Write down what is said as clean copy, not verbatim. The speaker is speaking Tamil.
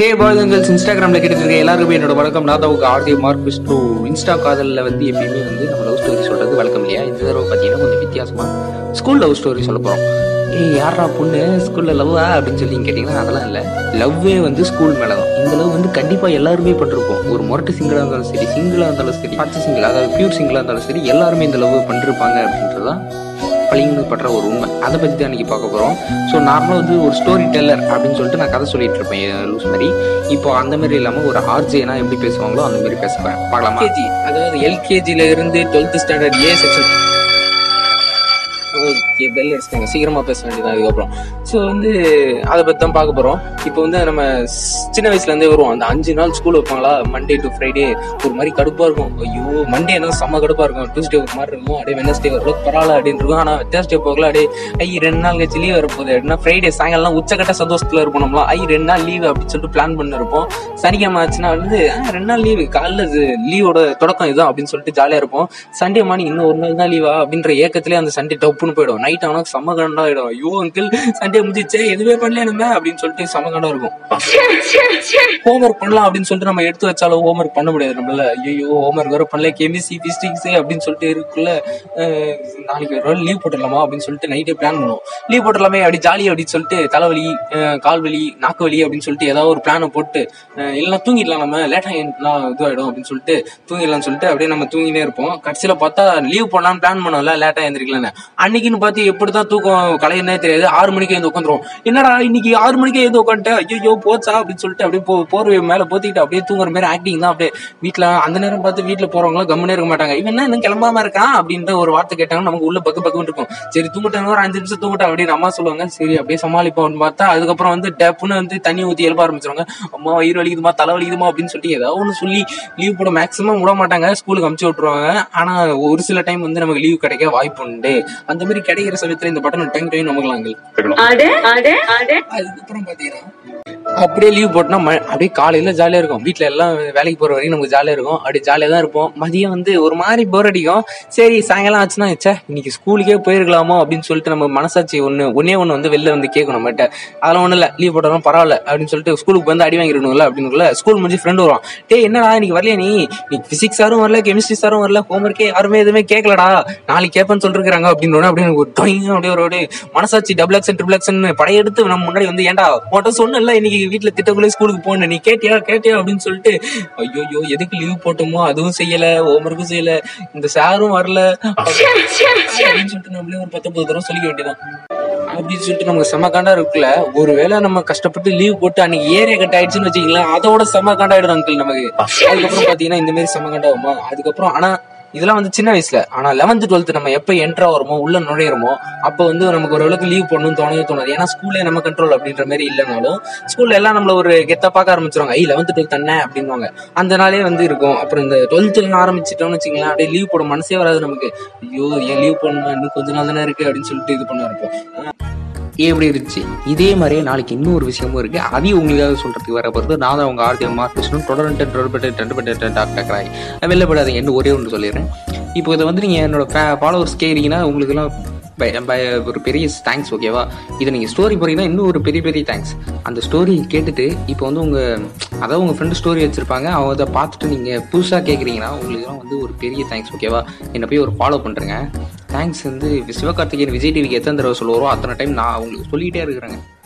ஹே பாய்ஸ் அண்ட் கேர்ள்ஸ், இன்ஸ்டாகிராமில் கேட்டுருக்க எல்லாருக்குமே என்னோட வணக்கம். நான் தான் உங்கள் ஆர்டி மார்க் பிஸ் டூ. இன்ஸ்டா காதலில் வந்து எப்பயுமே வந்து நம்ம லவ் ஸ்டோரி சொல்கிறது வழக்கம் இல்லையா? இந்த தடவை பார்த்தீங்கன்னா கொஞ்சம் வித்தியாசமாக ஸ்கூல் லவ் ஸ்டோரி சொல்ல போகிறோம். ஏ யாரா பொண்ணு ஸ்கூலில் லவ்வா அப்படின்னு சொல்லி கேட்டிங்கன்னா, அதெல்லாம் இல்லை. லவ்வே வந்து ஸ்கூல் மேலே தான். இந்த லவ் வந்து கண்டிப்பாக எல்லாருமே பண்ணிருப்போம். ஒரு மொரட்டு சிங்கிளாக இருந்தாலும் சரி, சிங்கிளாக இருந்தாலும் சரி, பச்சை சிங்கிள் அதாவது பியூர் சிங்கிளாக இருந்தாலும் சரி, எல்லாருமே இந்த லவ் பண்ணிருப்பாங்க அப்படின்றது தான் பழிங்கு பற்ற ஒரு உண்மை. அதை பற்றி தான் இன்றைக்கி பார்க்க போகிறோம். ஸோ நார்மலாக வந்து ஒரு ஸ்டோரி டெல்லர் அப்படின்னு சொல்லிட்டு நான் கதை சொல்லிட்டு இருப்பேன் லூஸ் மாதிரி. இப்போ அந்த மாதிரி இல்லாமல் ஒரு ஆர்ஜேனா எப்படி பேசுவாங்களோ அந்த மாதிரி பேச போகிறேன். பார்க்கலாமா? கேஜி, அதாவது எல்கேஜியில இருந்து 12th standard A section. Okay, bell அடிச்சிட்டாங்க, சீக்கிரமாக பேச வேண்டியதான் அதுக்கப்புறம். ஸோ வந்து அதை பற்றி தான் பார்க்க போகிறோம். இப்போ வந்து நம்ம சின்ன வயசுலேருந்தே வருவோம். அந்த 5 நாள் ஸ்கூல் வைப்பாங்களா, மண்டே டு ஃப்ரைடே. ஒரு மாதிரி கடுப்பாக இருக்கும். ஐயோ மண்டேனா செம்ம கடுப்பாக இருக்கும், டியூஸ்டே ஒரு மாதிரி இருக்கும், அப்படியே வெனஸ்டே வரலாம் பரவாயில்ல அப்படின்னு இருக்கும். ஆனால் தேர்ஸ்டே போகலாம், அப்படியே ஐ 2 நாள் கழிச்சு லீவ் வரப்போகுது அப்படின்னா, ஃப்ரைடே சாயங்காலம் உச்சக்கட்ட சந்தோஷத்தில் இருப்போம்னா, ஐ 2 நாள் லீவ் அப்படின்னு சொல்லிட்டு பிளான் பண்ணிருப்போம். சனிக்கிழமை ஆச்சுன்னா வந்து 2 நாள் லீவு, காலைல லீவோட தொடக்கம் இதுதான் அப்படின்னு சொல்லிட்டு ஜாலியாக இருப்போம். சண்டே மார்னிங் இன்னும் 1 நாள் தான் லீவா அப்படின்ற ஏக்கத்திலே அந்த சண்டே டப்புன்னு போயிடும். நைட் ஆனா செம்ம கண்டா ஆயிடும். ஐயோ அங்கிள் சண்டே முடிஞ்சிச்சு, எதுவே பண்ணல அப்படின்னு சொல்லிட்டு செம்ம கண்டா இருக்கும். ஹோம் ஒர்க் பண்ணலாம் அப்படின்னு சொல்லிட்டு நம்ம எடுத்து வச்சாலும் ஹோம் ஒர்க் பண்ண முடியாது நம்மளால. ஐயோ ஹோம் ஒர்க் வேற பண்ணல, கெமிஸ்ட்ரி பிசிக்ஸ் அப்படின்னு சொல்லிட்டு இருக்குள்ள, நாளைக்கு ஒரு நாள் லீவ் போட்டுடலாமா அப்படின்னு சொல்லிட்டு நைட்டே பிளான் பண்ணுவோம். லீவ் போட்டுடலாமே அப்படி ஜாலி அப்படின்னு சொல்லிட்டு தலைவலி, கால்வலி, நாக்கு வலி அப்படின்னு சொல்லிட்டு ஏதாவது ஒரு பிளானை போட்டு எல்லாம் தூங்கிடலாம், நம்ம லேட்டா இதுவாயிடும் அப்படின்னு சொல்லிட்டு தூங்கிடலாம்னு சொல்லிட்டு அப்படியே நம்ம தூங்கினே இருப்போம். கடைசியில பார்த்தா லீவ் போடலான்னு பிளான் பண்ணோம்ல, லேட்டா எழுந்திருக்கலான்னு அன்னைக்குன்னு பார்த்து எப்படிதான் தூக்கம் கலையனே தெரியாது. 6 மணிக்கு எழுந்து உட்காந்துரும். என்னடா இன்னைக்கு 6 மணிக்கே எழுந்து உட்காந்துட்டேன், ஐயோ போச்சா அப்படின்னு சொல்லிட்டு அப்படியே போர்வை மேலே போத்திக்கிட்டு அப்படியே தூங்குற மாதிரி ஆக்டிங் தான். அப்படியே வீட்டில் அந்த நேரம் பார்த்து வீட்டில் போறவங்களாம் கம்முனே இருக்க மாட்டாங்க. இவன் இன்னும் கிளம்பாம இருக்கான் அப்படின்ற ஒரு வார்த்தை கேட்டாங்கன்னா நமக்கு உள்ள பக்கு பக்குன்னு இருக்கும். சரி தூங்கிட்டாங்க, ஒரு 5 நிமிஷம் தூங்கிட்டா அப்படின்னு அம்மா சொல்லுவாங்க. சரி அப்படியே சமாளிப்போம்னு பார்த்தா அதுக்கப்புறம் வந்து டப்புன்னு வந்து தண்ணி ஊற்றி எழுப்ப ஆரம்பிச்சிருவாங்க. அம்மா வயிறு வலிக்குதுமா, தலை வலிக்குதுமா அப்படின்னு சொல்லிட்டு ஏதாவது ஒன்று சொல்லி லீவ் போட மேக்ஸிமம் விட மாட்டாங்க, ஸ்கூலுக்கு அமுச்சு விட்டுருவாங்க. ஆனால் ஒரு சில டைம் வந்து நமக்கு லீவ் கிடைக்க வாய்ப்பு உண்டு. அந்த மாதிரி கிடைக்கிற சமயத்துல இந்த பட்டன் டைம் டைம் நமக்கு அதுக்கப்புறம் பாத்தீங்கன்னா அப்படியே லீவ் போட்டோம்னா அப்படியே காலையில ஜாலியா இருக்கும். வீட்டுல எல்லாம் வேலைக்கு போற வரைக்கும் நமக்கு ஜாலியா இருக்கும், அப்படியே ஜாலியா தான் இருப்போம். மதியம் வந்து ஒரு மாதிரி போர் அடிக்கும். சரி சாயங்காலம் ஆச்சுன்னா சே இன்னைக்கு ஸ்கூலுக்கே போயிருக்கலாமோ அப்படின்னு சொல்லிட்டு நம்ம மனசாட்சி ஒன்னே ஒன்று வந்து வெளில வந்து கேட்கணும் நம்மகிட்ட. அதெல்லாம் ஒன்றும் இல்லை, லீவ் போட்டோம்னா பரவாயில்ல அப்படின்னு சொல்லிட்டு ஸ்கூலுக்கு வந்து அடி வாங்கிடணும்ல அப்படின்னுக்குள்ள ஸ்கூல் முடிஞ்சு ஃப்ரெண்ட் வருவான். டே என்னடா இன்னைக்கு வரலையா, நீ பிசிக்ஸ் சாரும் வரல, கெமிஸ்ட்ரி சாரும் வரல, ஹோம்ஒர்க்கே யாருமே எதுவுமே கேட்கலடா, நாளைக்கு கேட்பேன்னு சொல்லிருக்காங்க அப்படின்னு. மனசாட்சி டபுள் ஆக்சன் ட்ரிபிள் ஆக்சன் படையெடுத்து நம்ம முன்னாடி வந்து ஏண்டா போட்ட சொன்ன இல்ல இன்னைக்கு வீட்டுல திட்டக்குள்ளே ஸ்கூலுக்கு போன, நீ கேட்டியா அப்படின்னு சொல்லிட்டு ஐயோ எதுக்கு லீவ் போட்டோமோ அதுவும் செய்யல, ஹோம்ஒர்க்கும் செய்யல, இந்த சாரும் வரல அப்படின்னு சொல்லிட்டு நம்மளே ஒரு 19 தடவை சொல்லிக்க வேண்டியதான் அப்படின்னு சொல்லிட்டு நமக்கு செம காண்டா இருக்குல்ல. ஒருவேளை நம்ம கஷ்டப்பட்டு லீவ் போட்டு அன்னைக்கு ஏரியா கட் ஆயிடுச்சுன்னு வச்சுக்கலாம், அதோட செம காண்டா ஆயிடும் அங்கிள் நமக்கு. அதுக்கப்புறம் பாத்தீங்கன்னா இந்த மாதிரி செம காண்டா ஆகுமா அதுக்கப்புறம். ஆனா இதெல்லாம் வந்து சின்ன வயசுல. ஆனா 11th 12th நம்ம எப்ப என்ட்ரா வருமோ, உள்ள நுழையிறோமோ, அப்போ வந்து நமக்கு ஓரளவுக்கு லீவ் பண்ணணும்னு தோணாது. ஏன்னா ஸ்கூல்ல நம்ம கண்ட்ரோல் அப்படின்ற மாதிரி இல்லைனாலும் ஸ்கூல்ல எல்லாம் நம்மள ஒரு கெத்தா பார்க்க ஆரம்பிச்சிருவாங்க. 11th 12th அண்ணே அப்படின்வாங்க, அந்த நாளே வந்து இருக்கும். அப்புறம் இந்த 12th ஆரம்பிச்சிட்டோம்னு வச்சுக்கலாம், அப்படியே லீவ் போட மனசே வராது நமக்கு. ஐயோ ஏன் லீவ் போடணும், இன்னும் கொஞ்ச நாள் தானே இருக்கு அப்படின்னு சொல்லிட்டு இது பண்ண இருப்போம். எப்படி இருந்துச்சு? இதே மாதிரியே நாளைக்கு இன்னொரு விஷயமும் இருக்குது, அதையும் உங்களுக்காக சொல்கிறதுக்கு வர பொறுத்து. நான் தான் உங்கள் ஆர்டி மார்க் பிஸ் டூ தொடர்பட்டாய் வெளிலப்படாது என்ன ஒரே ஒன்று சொல்லிடுறேன். இப்போ இதை வந்து நீங்கள் என்னோட ஃபாலோவர்ஸ் கேட்குறீங்கன்னா உங்களுக்குலாம் ஒரு பெரிய தேங்க்ஸ், ஓகேவா? இதை நீங்கள் ஸ்டோரி போறீங்கன்னா இன்னும் ஒரு பெரிய பெரிய தேங்க்ஸ். அந்த ஸ்டோரி கேட்டுட்டு இப்போ வந்து உங்கள் அதாவது உங்கள் ஃப்ரெண்டு ஸ்டோரி வச்சுருப்பாங்க, அவங்க அதை பார்த்துட்டு நீங்கள் புதுசாக கேட்குறீங்கன்னா உங்களுக்குலாம் வந்து ஒரு பெரிய தேங்க்ஸ், ஓகேவா? என்னை போய் ஒரு ஃபாலோ பண்ணுறேங்க. தேங்க்ஸ் வந்து சிவகார்த்திகேயன் விஜய் டிவிக்கு எத்தனை தடவை சொல்லுவோம் அத்தனை டைம் நான் உங்களுக்கு சொல்லிகிட்டே இருக்கிறேங்க.